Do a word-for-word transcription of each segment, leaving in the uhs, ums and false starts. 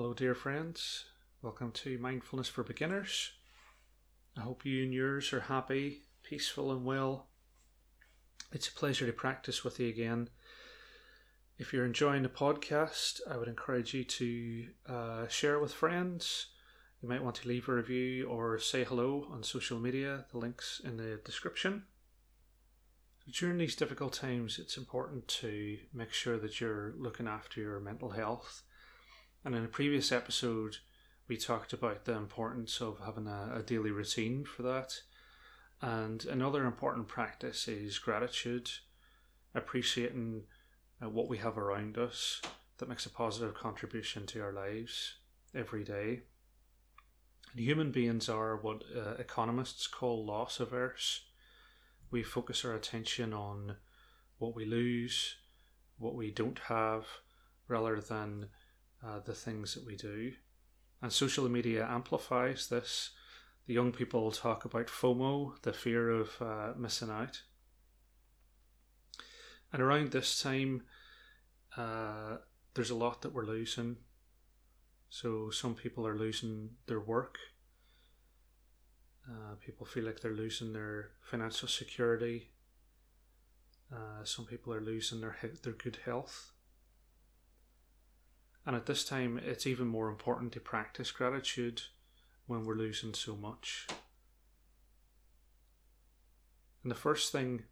Hello dear friends, welcome to Mindfulness for Beginners. I hope you and yours are happy, peaceful and well. It's a pleasure to practice with you again. If you're enjoying the podcast, I would encourage you to uh, share with friends. You might want to leave a review or say hello on social media, the link's in the description. During these difficult times, it's important to make sure that you're looking after your mental health. And in a previous episode, we talked about the importance of having a, a daily routine for that. And another important practice is gratitude, appreciating uh, what we have around us that makes a positive contribution to our lives every day. And human beings are what uh, economists call loss averse. We focus our attention on what we lose, what we don't have, rather than uh, the things that we do. And social media amplifies this. The young people talk about FOMO, the fear of uh, missing out. And around this time, uh, there's a lot that we're losing. So some people are losing their work. Uh, people feel like they're losing their financial security. Uh, some people are losing their he- their good health. And at this time, it's even more important to practice gratitude when we're losing so much. And the first thing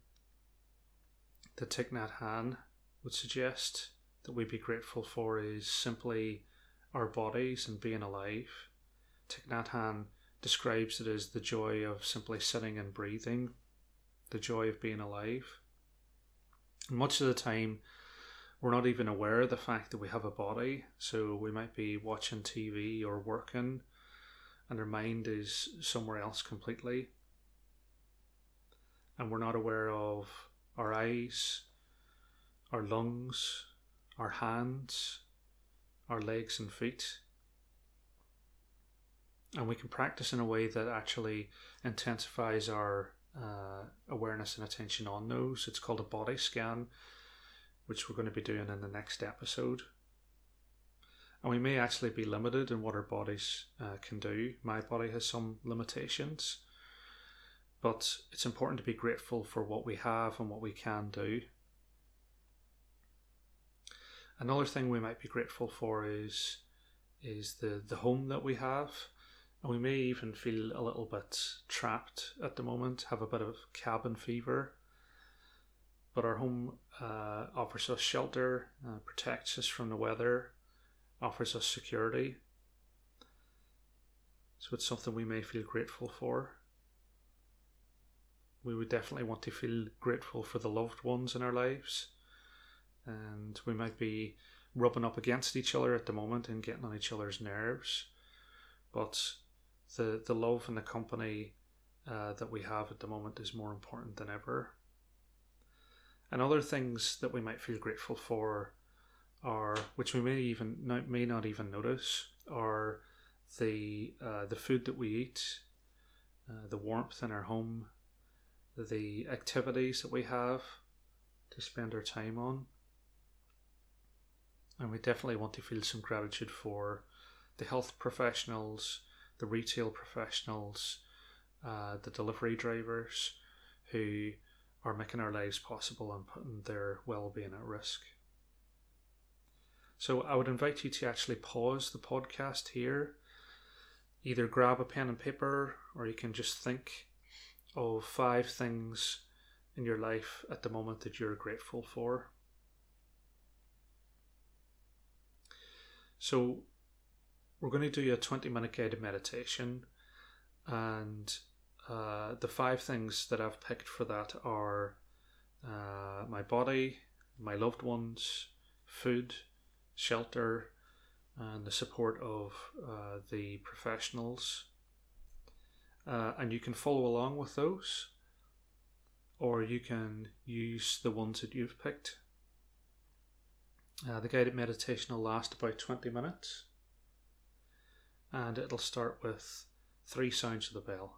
that Thich Nhat Hanh would suggest that we be grateful for is simply our bodies and being alive. Thich Nhat Hanh describes it as the joy of simply sitting and breathing, the joy of being alive. And much of the time, we're not even aware of the fact that we have a body, so we might be watching T V or working, and our mind is somewhere else completely. And we're not aware of our eyes, our lungs, our hands, our legs and feet. And we can practice in a way that actually intensifies our uh, awareness and attention on those. It's called a body scan, which we're going to be doing in the next episode. And we may actually be limited in what our bodies uh, can do. My body has some limitations, but it's important to be grateful for what we have and what we can do. Another thing we might be grateful for is, is the, the home that we have. And we may even feel a little bit trapped at the moment, have a bit of cabin fever. But our home uh, offers us shelter, uh, protects us from the weather, offers us security. So it's something we may feel grateful for. We would definitely want to feel grateful for the loved ones in our lives. And we might be rubbing up against each other at the moment and getting on each other's nerves. But the the love and the company uh, that we have at the moment is more important than ever. And other things that we might feel grateful for are, which we may even not, may not even notice, are the uh, the food that we eat, uh, the warmth in our home, the activities that we have to spend our time on. And we definitely want to feel some gratitude for the health professionals, the retail professionals, uh, the delivery drivers who are making our lives possible and putting their well-being at risk. So I would invite you to actually pause the podcast here. Either grab a pen and paper, or you can just think of five things in your life at the moment that you're grateful for. So we're going to do a twenty minute guided meditation, and uh, the five things that I've picked for that are uh, my body, my loved ones, food, shelter, and the support of uh, the professionals. Uh, and you can follow along with those, or you can use the ones that you've picked. Uh, the guided meditation will last about twenty minutes. And it'll start with three sounds of the bell.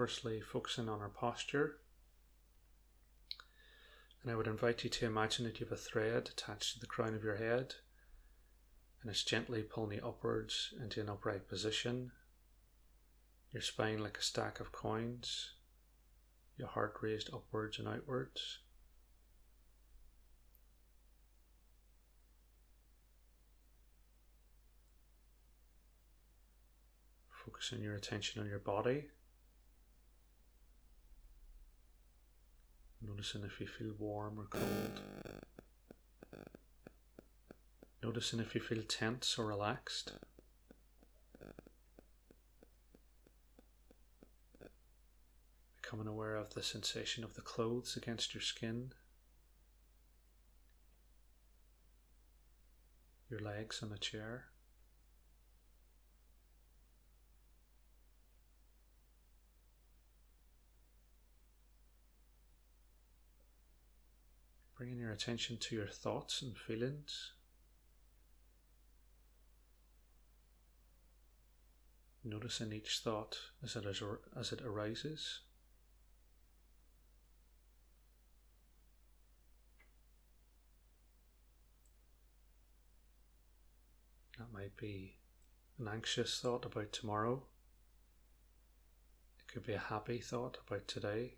firstly focusing on our posture. And I would invite you to imagine that you have a thread attached to the crown of your head, and it's gently pulling you upwards into an upright position. Your spine like a stack of coins, your heart raised upwards and outwards. Focusing your attention on your body. Noticing if you feel warm or cold. Noticing if you feel tense or relaxed. Becoming aware of the sensation of the clothes against your skin. Your legs on the chair. Bringing your attention to your thoughts and feelings. Noticing each thought as it, is, as it arises. That might be an anxious thought about tomorrow. It could be a happy thought about today.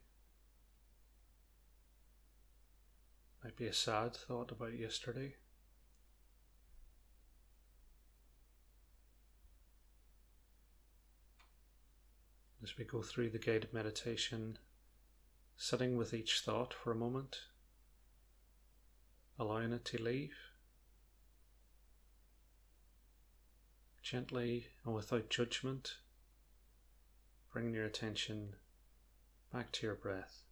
Might be a sad thought about yesterday. As we go through the guided meditation, sitting with each thought for a moment, allowing it to leave, gently and without judgment, bringing your attention back to your breath.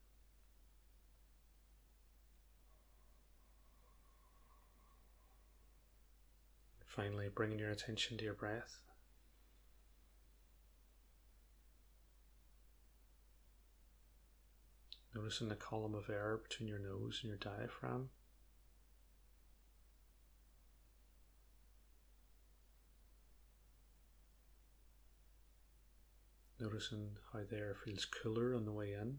Finally, bringing your attention to your breath. Noticing the column of air between your nose and your diaphragm. Noticing how the air feels cooler on the way in.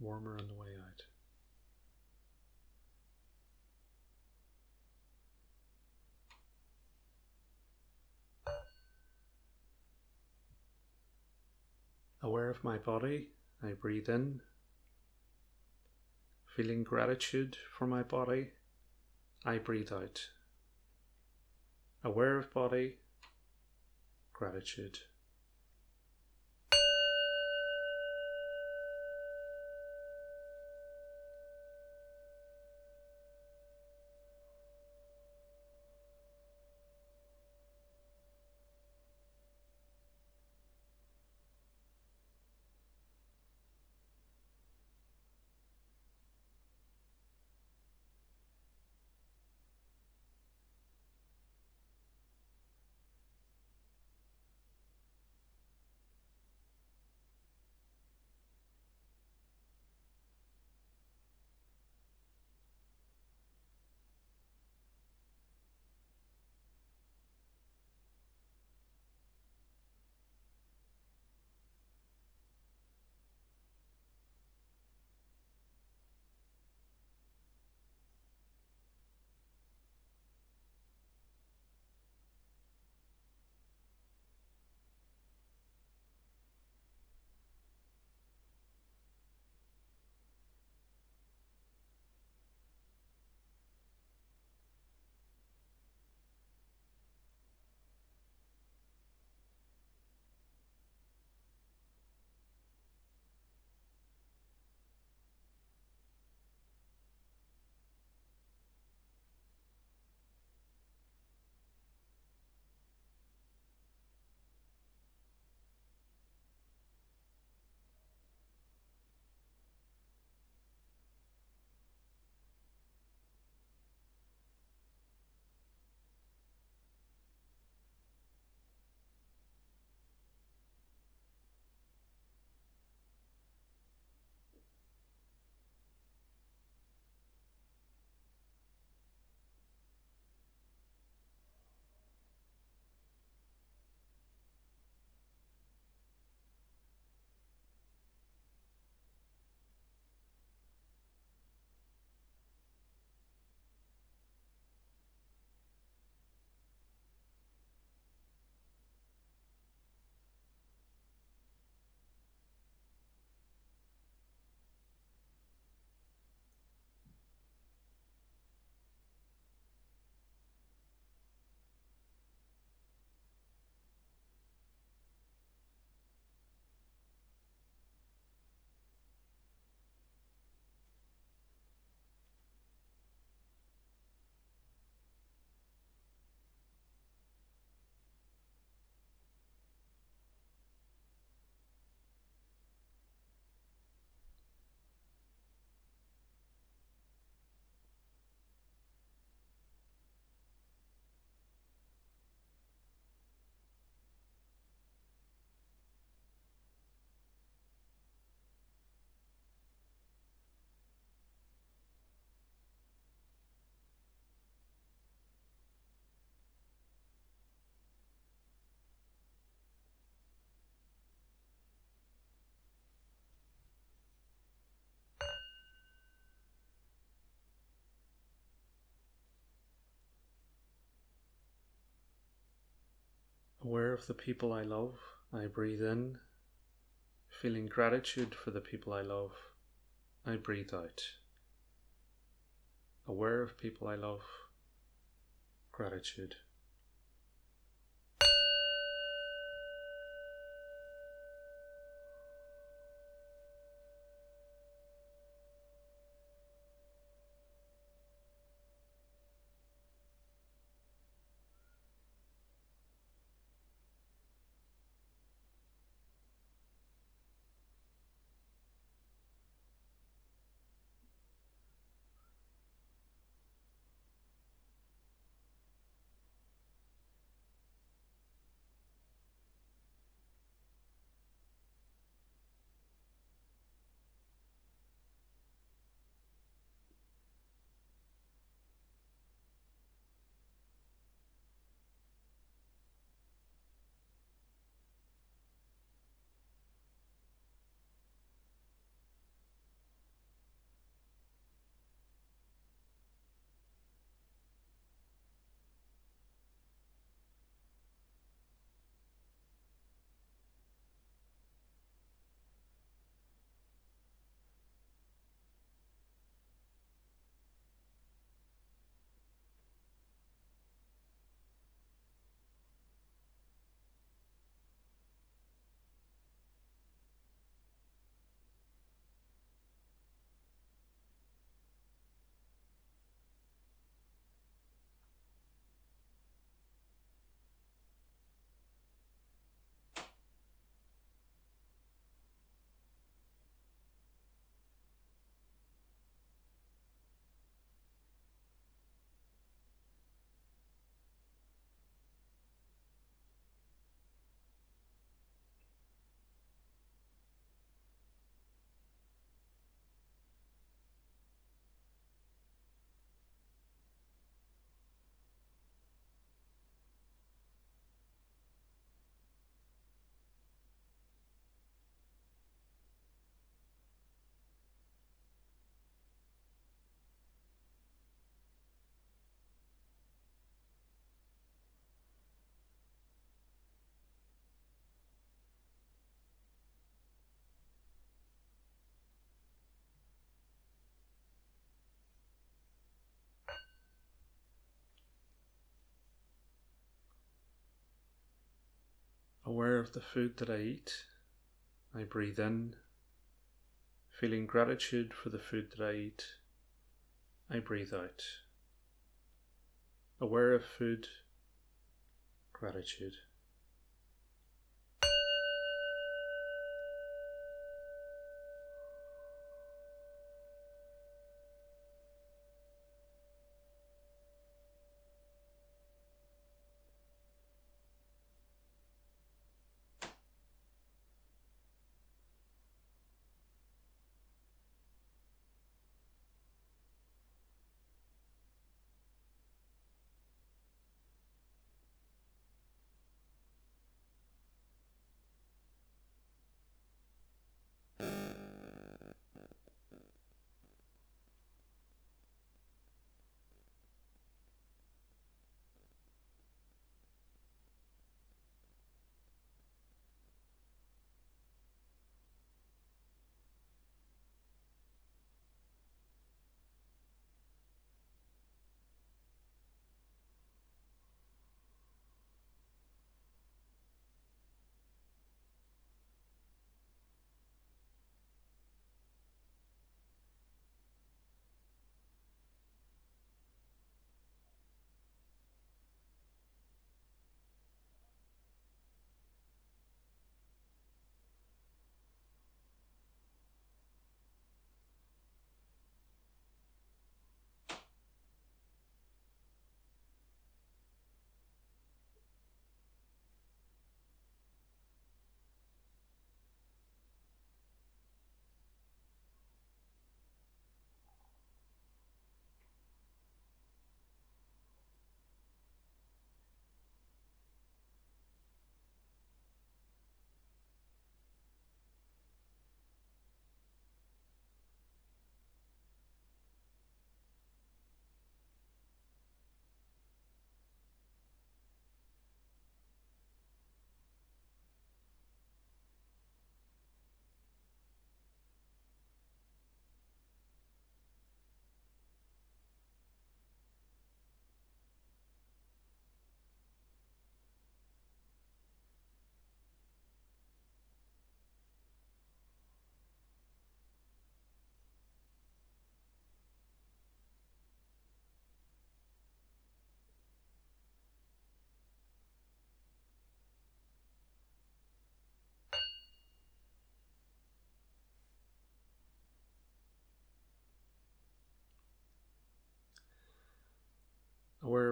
Warmer on the way out. Aware of my body, I breathe in. Feeling gratitude for my body, I breathe out. Aware of body, gratitude. aware of the people I love. I breathe in, feeling gratitude for the people I love. I breathe out, aware of people I love, gratitude. Aware of the food that I eat, I breathe in, feeling gratitude for the food that I eat, I breathe out. Aware of food, gratitude.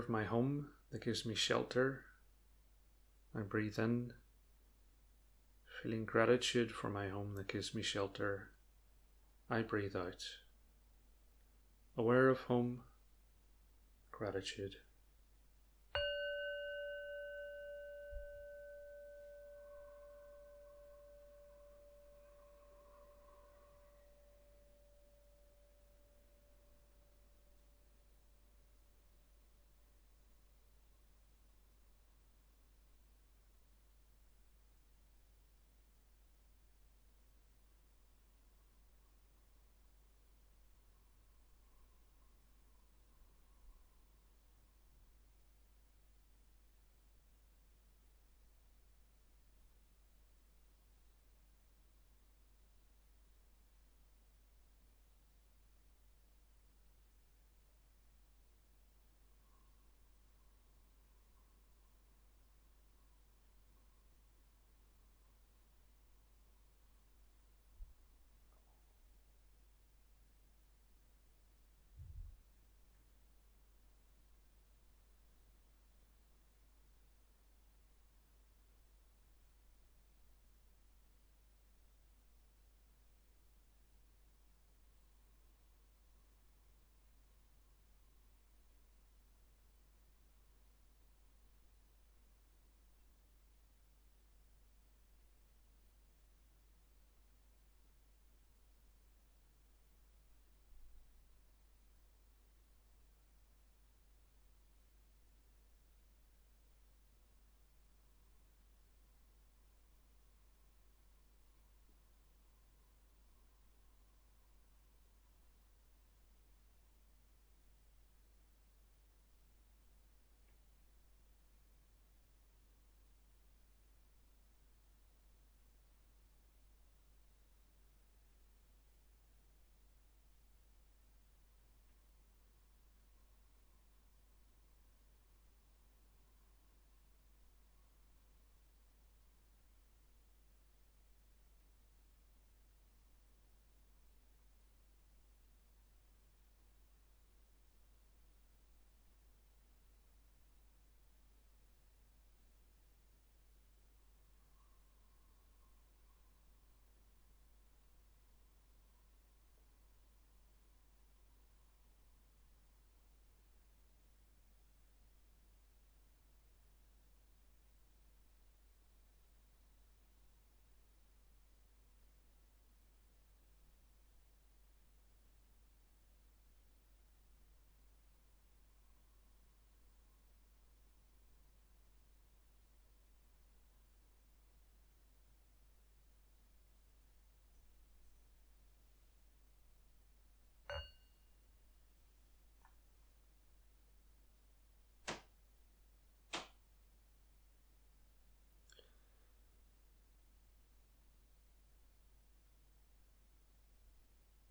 care of my home that gives me shelter. I breathe in, feeling gratitude for my home that gives me shelter. I breathe out. Aware of home, gratitude.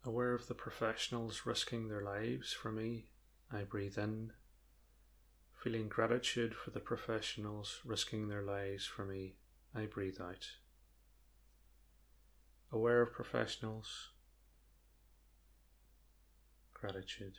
Aware of the professionals risking their lives for me, I breathe in, feeling gratitude for the professionals risking their lives for me, I breathe out. Aware of professionals, gratitude.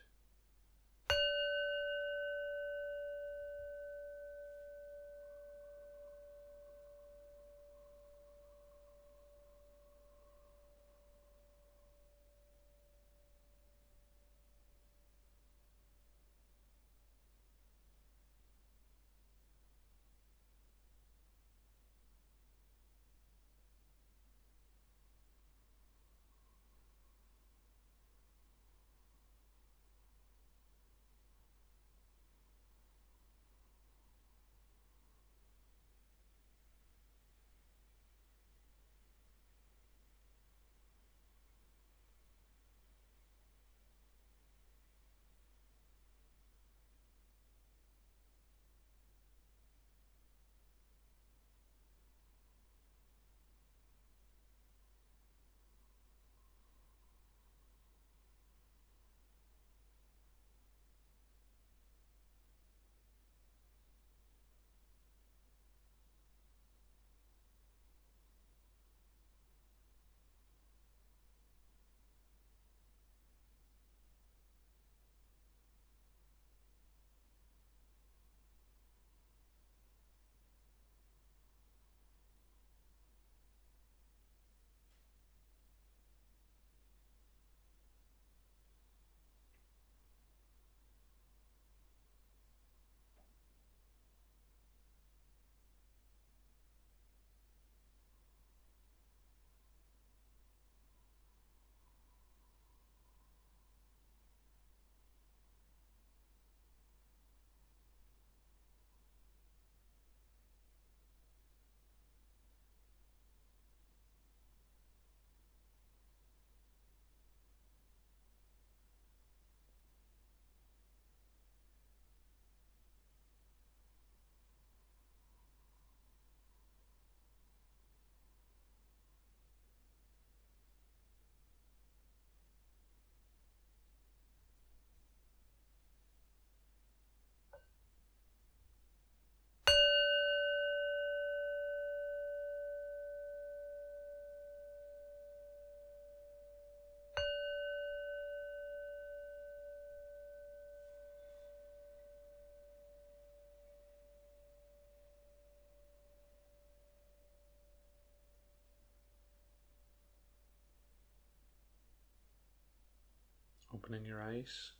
opening your eyes,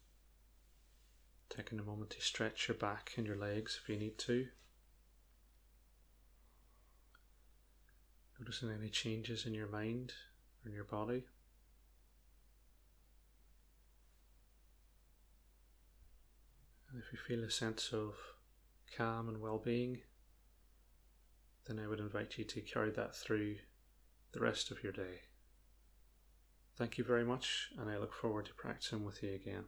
taking a moment to stretch your back and your legs if you need to. Noticing any changes in your mind or in your body. And if you feel a sense of calm and well-being, then I would invite you to carry that through the rest of your day. Thank you very much, and I look forward to practicing with you again.